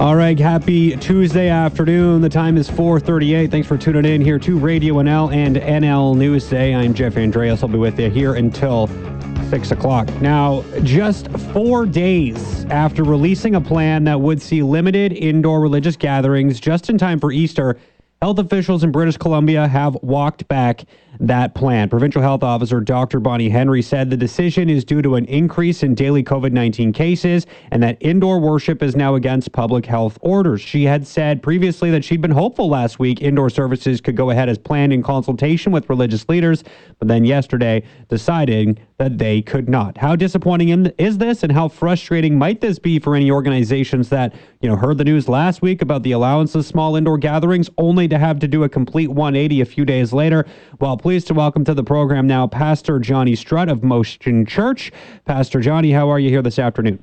All right, happy Tuesday afternoon. The time is 4:38. Thanks for tuning in here to Radio NL and NL News Day. I'm Jeff Andreas. I'll be with you here until 6 o'clock. Now, just 4 days after releasing a plan that would see limited indoor religious gatherings just in time for Easter, health officials in British Columbia have walked back that plan. Provincial Health Officer Dr. Bonnie Henry said the decision is due to an increase in daily COVID-19 cases and that indoor worship is now against public health orders. She had said previously that she'd been hopeful last week indoor services could go ahead as planned in consultation with religious leaders, but then yesterday deciding that they could not. How disappointing is this, and how frustrating might this be for any organizations that, heard the news last week about the allowance of small indoor gatherings only to have to do a complete 180 a few days later? Well, pleased to welcome to the program now Pastor Johnny Strutt of Motion Church. Pastor Johnny, how are you here this afternoon?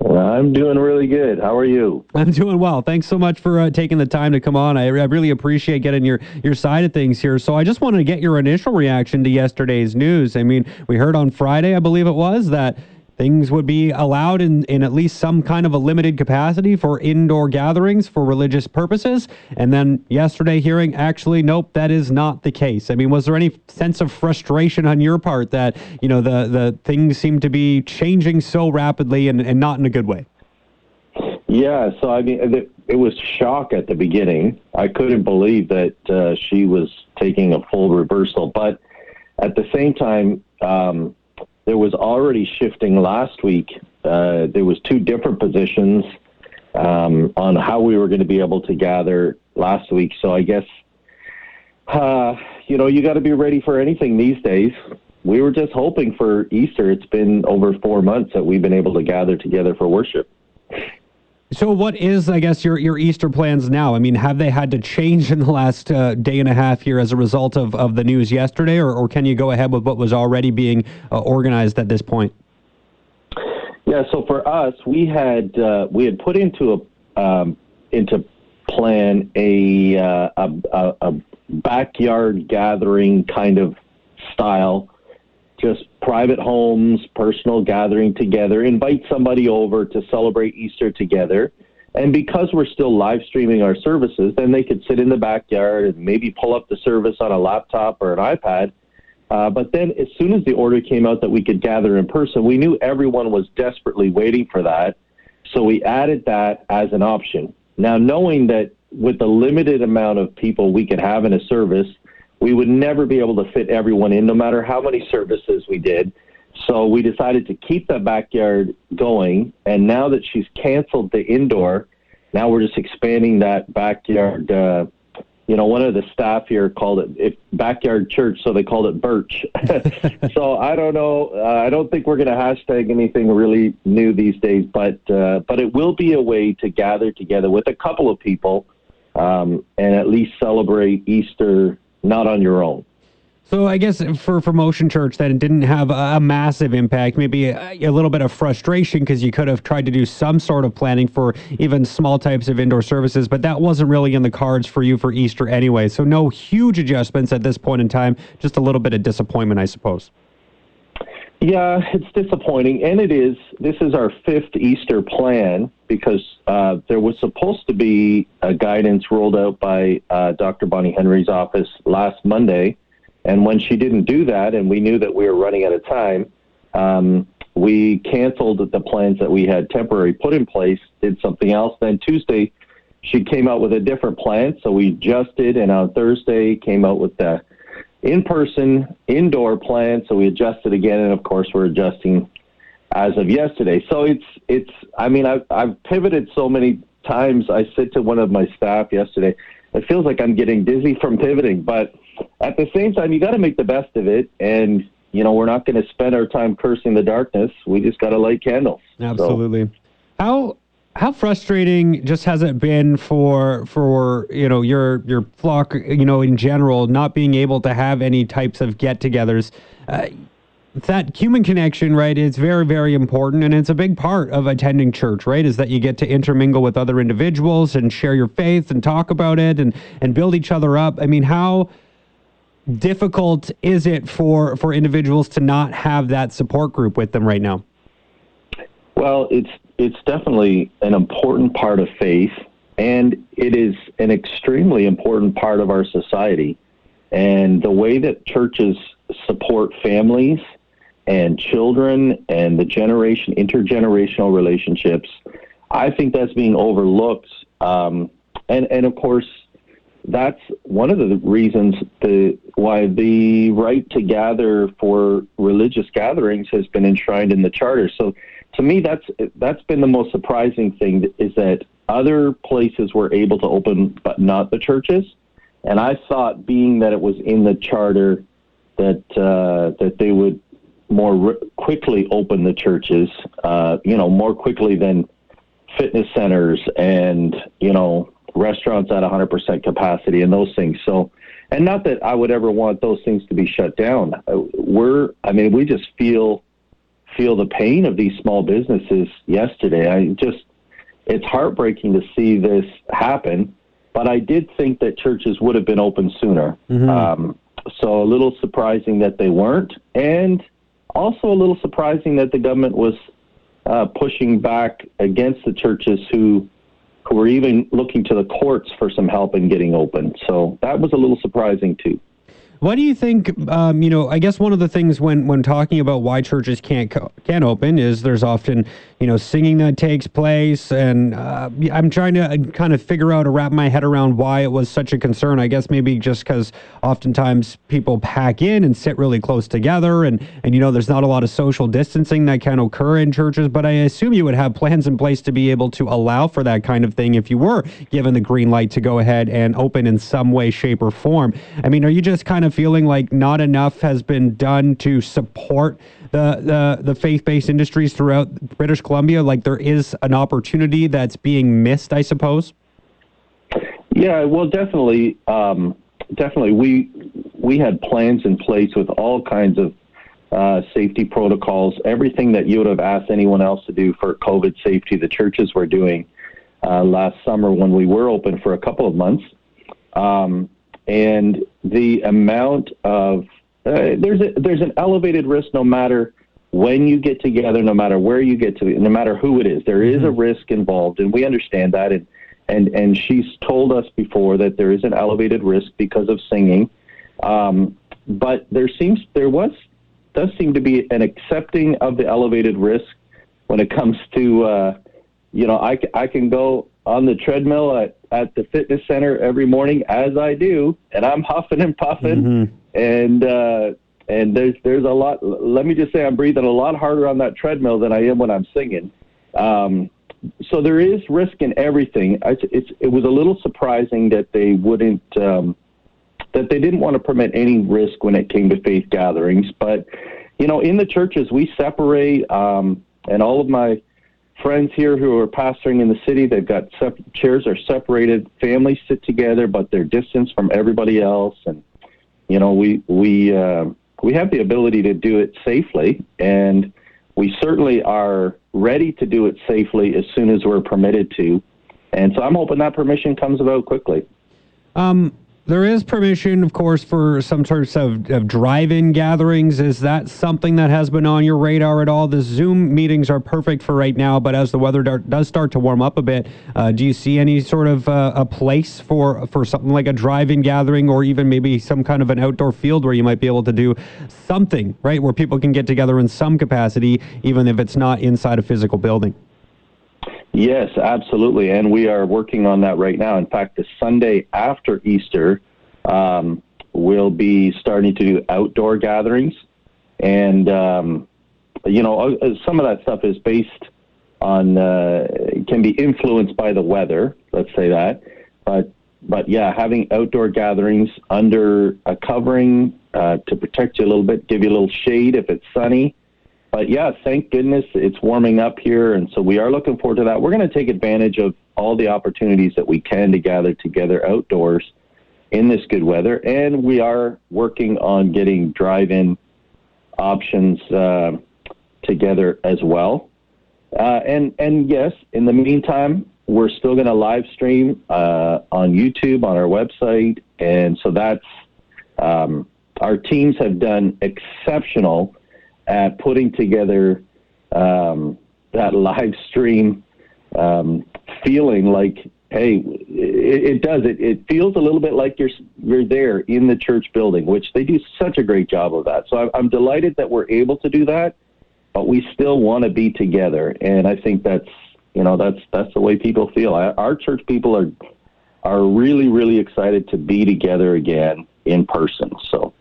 Well, I'm doing really good. How are you? I'm doing well. Thanks so much for taking the time to come on. I really appreciate getting your side of things here. So I just wanted to get your initial reaction to yesterday's news. I mean, we heard on Friday, I believe it was, that things would be allowed in at least some kind of a limited capacity for indoor gatherings for religious purposes. And then yesterday hearing, actually, nope, that is not the case. I mean, was there any sense of frustration on your part that, the things seem to be changing so rapidly and not in a good way? Yeah, so I mean, it was shock at the beginning. I couldn't believe that she was taking a full reversal. But at the same time, there was already shifting last week. There was two different positions on how we were going to be able to gather last week. So I guess, you got to be ready for anything these days. We were just hoping for Easter. It's been over 4 months that we've been able to gather together for worship. So what is, I guess, your Easter plans now? I mean, have they had to change in the last day and a half here as a result of the news yesterday, or can you go ahead with what was already being organized at this point? Yeah, so for us, we had put into plan a backyard gathering kind of style, just private homes, personal gathering together, invite somebody over to celebrate Easter together. And because we're still live streaming our services, then they could sit in the backyard and maybe pull up the service on a laptop or an iPad. But then as soon as the order came out that we could gather in person, we knew everyone was desperately waiting for that. So we added that as an option. Now, knowing that with the limited amount of people we could have in a service, we would never be able to fit everyone in, no matter how many services we did. So we decided to keep the backyard going. And now that she's canceled the indoor, now we're just expanding that backyard. One of the staff here called it backyard church, so they called it Birch. So I don't know. I don't think we're going to hashtag anything really new these days, but it will be a way to gather together with a couple of people and at least celebrate Easter not on your own. So I guess for Motion Church, then, it didn't have a massive impact, maybe a little bit of frustration because you could have tried to do some sort of planning for even small types of indoor services, but that wasn't really in the cards for you for Easter anyway. So no huge adjustments at this point in time, just a little bit of disappointment, I suppose. Yeah, it's disappointing. And this is our fifth Easter plan because there was supposed to be a guidance rolled out by Dr. Bonnie Henry's office last Monday. And when she didn't do that, and we knew that we were running out of time, we canceled the plans that we had temporarily put in place, did something else. Then Tuesday, she came out with a different plan. So we adjusted, and on Thursday came out with the in-person indoor plan, so we adjusted again, and of course we're adjusting as of yesterday. So it's I mean, I've pivoted so many times. I said to one of my staff yesterday, it feels like I'm getting dizzy from pivoting, but at the same time you got to make the best of it, and we're not going to spend our time cursing the darkness. We just got to light candles. Absolutely. So, How frustrating just has it been for your flock, in general, not being able to have any types of get-togethers? That human connection, right, is very, very important, and it's a big part of attending church, right, is that you get to intermingle with other individuals and share your faith and talk about it and build each other up. I mean, how difficult is it for individuals to not have that support group with them right now? Well, it's definitely an important part of faith, and it is an extremely important part of our society. And the way that churches support families and children and the intergenerational relationships, I think that's being overlooked. And of course, that's one of the reasons why the right to gather for religious gatherings has been enshrined in the charter. So to me, that's been the most surprising thing, is that other places were able to open, but not the churches. And I thought, being that it was in the charter, that they would more quickly open the churches, more quickly than fitness centers and, restaurants at 100% capacity and those things. So, and not that I would ever want those things to be shut down. We just feel the pain of these small businesses yesterday. It's heartbreaking to see this happen, but I did think that churches would have been open sooner. Mm-hmm. So a little surprising that they weren't, and also a little surprising that the government was pushing back against the churches who were even looking to the courts for some help in getting open. So that was a little surprising too. Why do you think, I guess one of the things when talking about why churches can't open is there's often, singing that takes place, and I'm trying to kind of figure out or wrap my head around why it was such a concern. I guess maybe just because oftentimes people pack in and sit really close together, and there's not a lot of social distancing that can occur in churches, but I assume you would have plans in place to be able to allow for that kind of thing if you were given the green light to go ahead and open in some way, shape, or form. I mean, are you just kind of feeling like not enough has been done to support the faith-based industries throughout British Columbia? Like, there is an opportunity that's being missed, I suppose? Yeah, well, definitely. We had plans in place with all kinds of safety protocols, everything that you would have asked anyone else to do for COVID safety, the churches were doing last summer when we were open for a couple of months. And the amount of there's an elevated risk no matter when you get together, no matter where you get to, no matter who it is. There is a risk involved, and we understand that. And she's told us before that there is an elevated risk because of singing. But there does seem to be an accepting of the elevated risk when it comes to I can go on the treadmill at the fitness center every morning, as I do, and I'm huffing and puffing, and there's a lot. Let me just say, I'm breathing a lot harder on that treadmill than I am when I'm singing. So there is risk in everything. It was a little surprising that they wouldn't, that they didn't want to permit any risk when it came to faith gatherings. But in the churches we separate, and all of my friends here who are pastoring in the city, they've got chairs are separated. Families sit together, but they're distanced from everybody else. And we have the ability to do it safely, and we certainly are ready to do it safely as soon as we're permitted to. And so I'm hoping that permission comes about quickly. There is permission, of course, for some sorts of drive-in gatherings. Is that something that has been on your radar at all? The Zoom meetings are perfect for right now, but as the weather does start to warm up a bit, do you see any sort of a place for something like a drive-in gathering, or even maybe some kind of an outdoor field where you might be able to do something, right, where people can get together in some capacity, even if it's not inside a physical building? Yes, absolutely, and we are working on that right now. In fact, the Sunday after Easter, we'll be starting to do outdoor gatherings, and some of that stuff is based on can be influenced by the weather. Let's say that, but yeah, having outdoor gatherings under a covering to protect you a little bit, give you a little shade if it's sunny. But yeah, thank goodness it's warming up here, and so we are looking forward to that. We're going to take advantage of all the opportunities that we can to gather together outdoors in this good weather, and we are working on getting drive-in options together as well. And yes, in the meantime, we're still going to live stream on YouTube, on our website, and so that's our teams have done exceptional at putting together that live stream feeling like, hey, it does. It feels a little bit like you're there in the church building, which they do such a great job of that. So I'm delighted that we're able to do that, but we still want to be together. And I think that's the way people feel. Our church people are really, really excited to be together again in person. So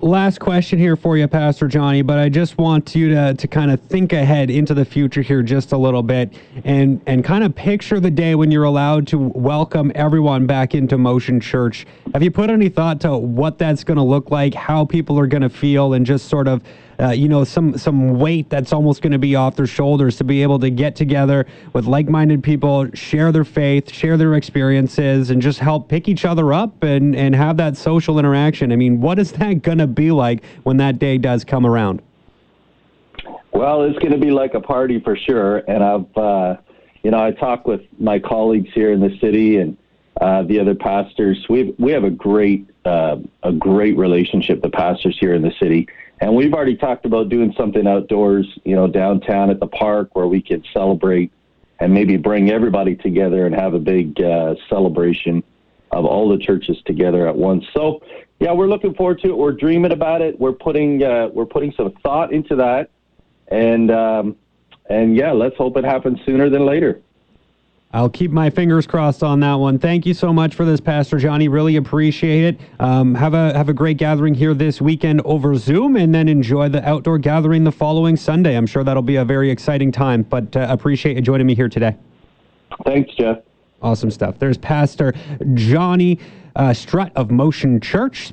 last question here for you, Pastor Johnny, but I just want you to kind of think ahead into the future here just a little bit and kind of picture the day when you're allowed to welcome everyone back into Motion Church. Have you put any thought to what that's going to look like, how people are going to feel, and just sort of, some weight that's almost going to be off their shoulders to be able to get together with like-minded people, share their faith, share their experiences, and just help pick each other up and have that social interaction? I mean, what is that going to be like when that day does come around? Well, it's going to be like a party for sure. And I talk with my colleagues here in the city and the other pastors. We have a great relationship, the pastors here in the city, and we've already talked about doing something outdoors, downtown at the park where we could celebrate and maybe bring everybody together and have a big celebration of all the churches together at once. So, yeah, we're looking forward to it. We're dreaming about it. We're putting some thought into that, and yeah, let's hope it happens sooner than later. I'll keep my fingers crossed on that one. Thank you so much for this, Pastor Johnny. Really appreciate it. Have a great gathering here this weekend over Zoom, and then enjoy the outdoor gathering the following Sunday. I'm sure that'll be a very exciting time, but appreciate you joining me here today. Thanks, Jeff. Awesome stuff. There's Pastor Johnny Strutt of Motion Church.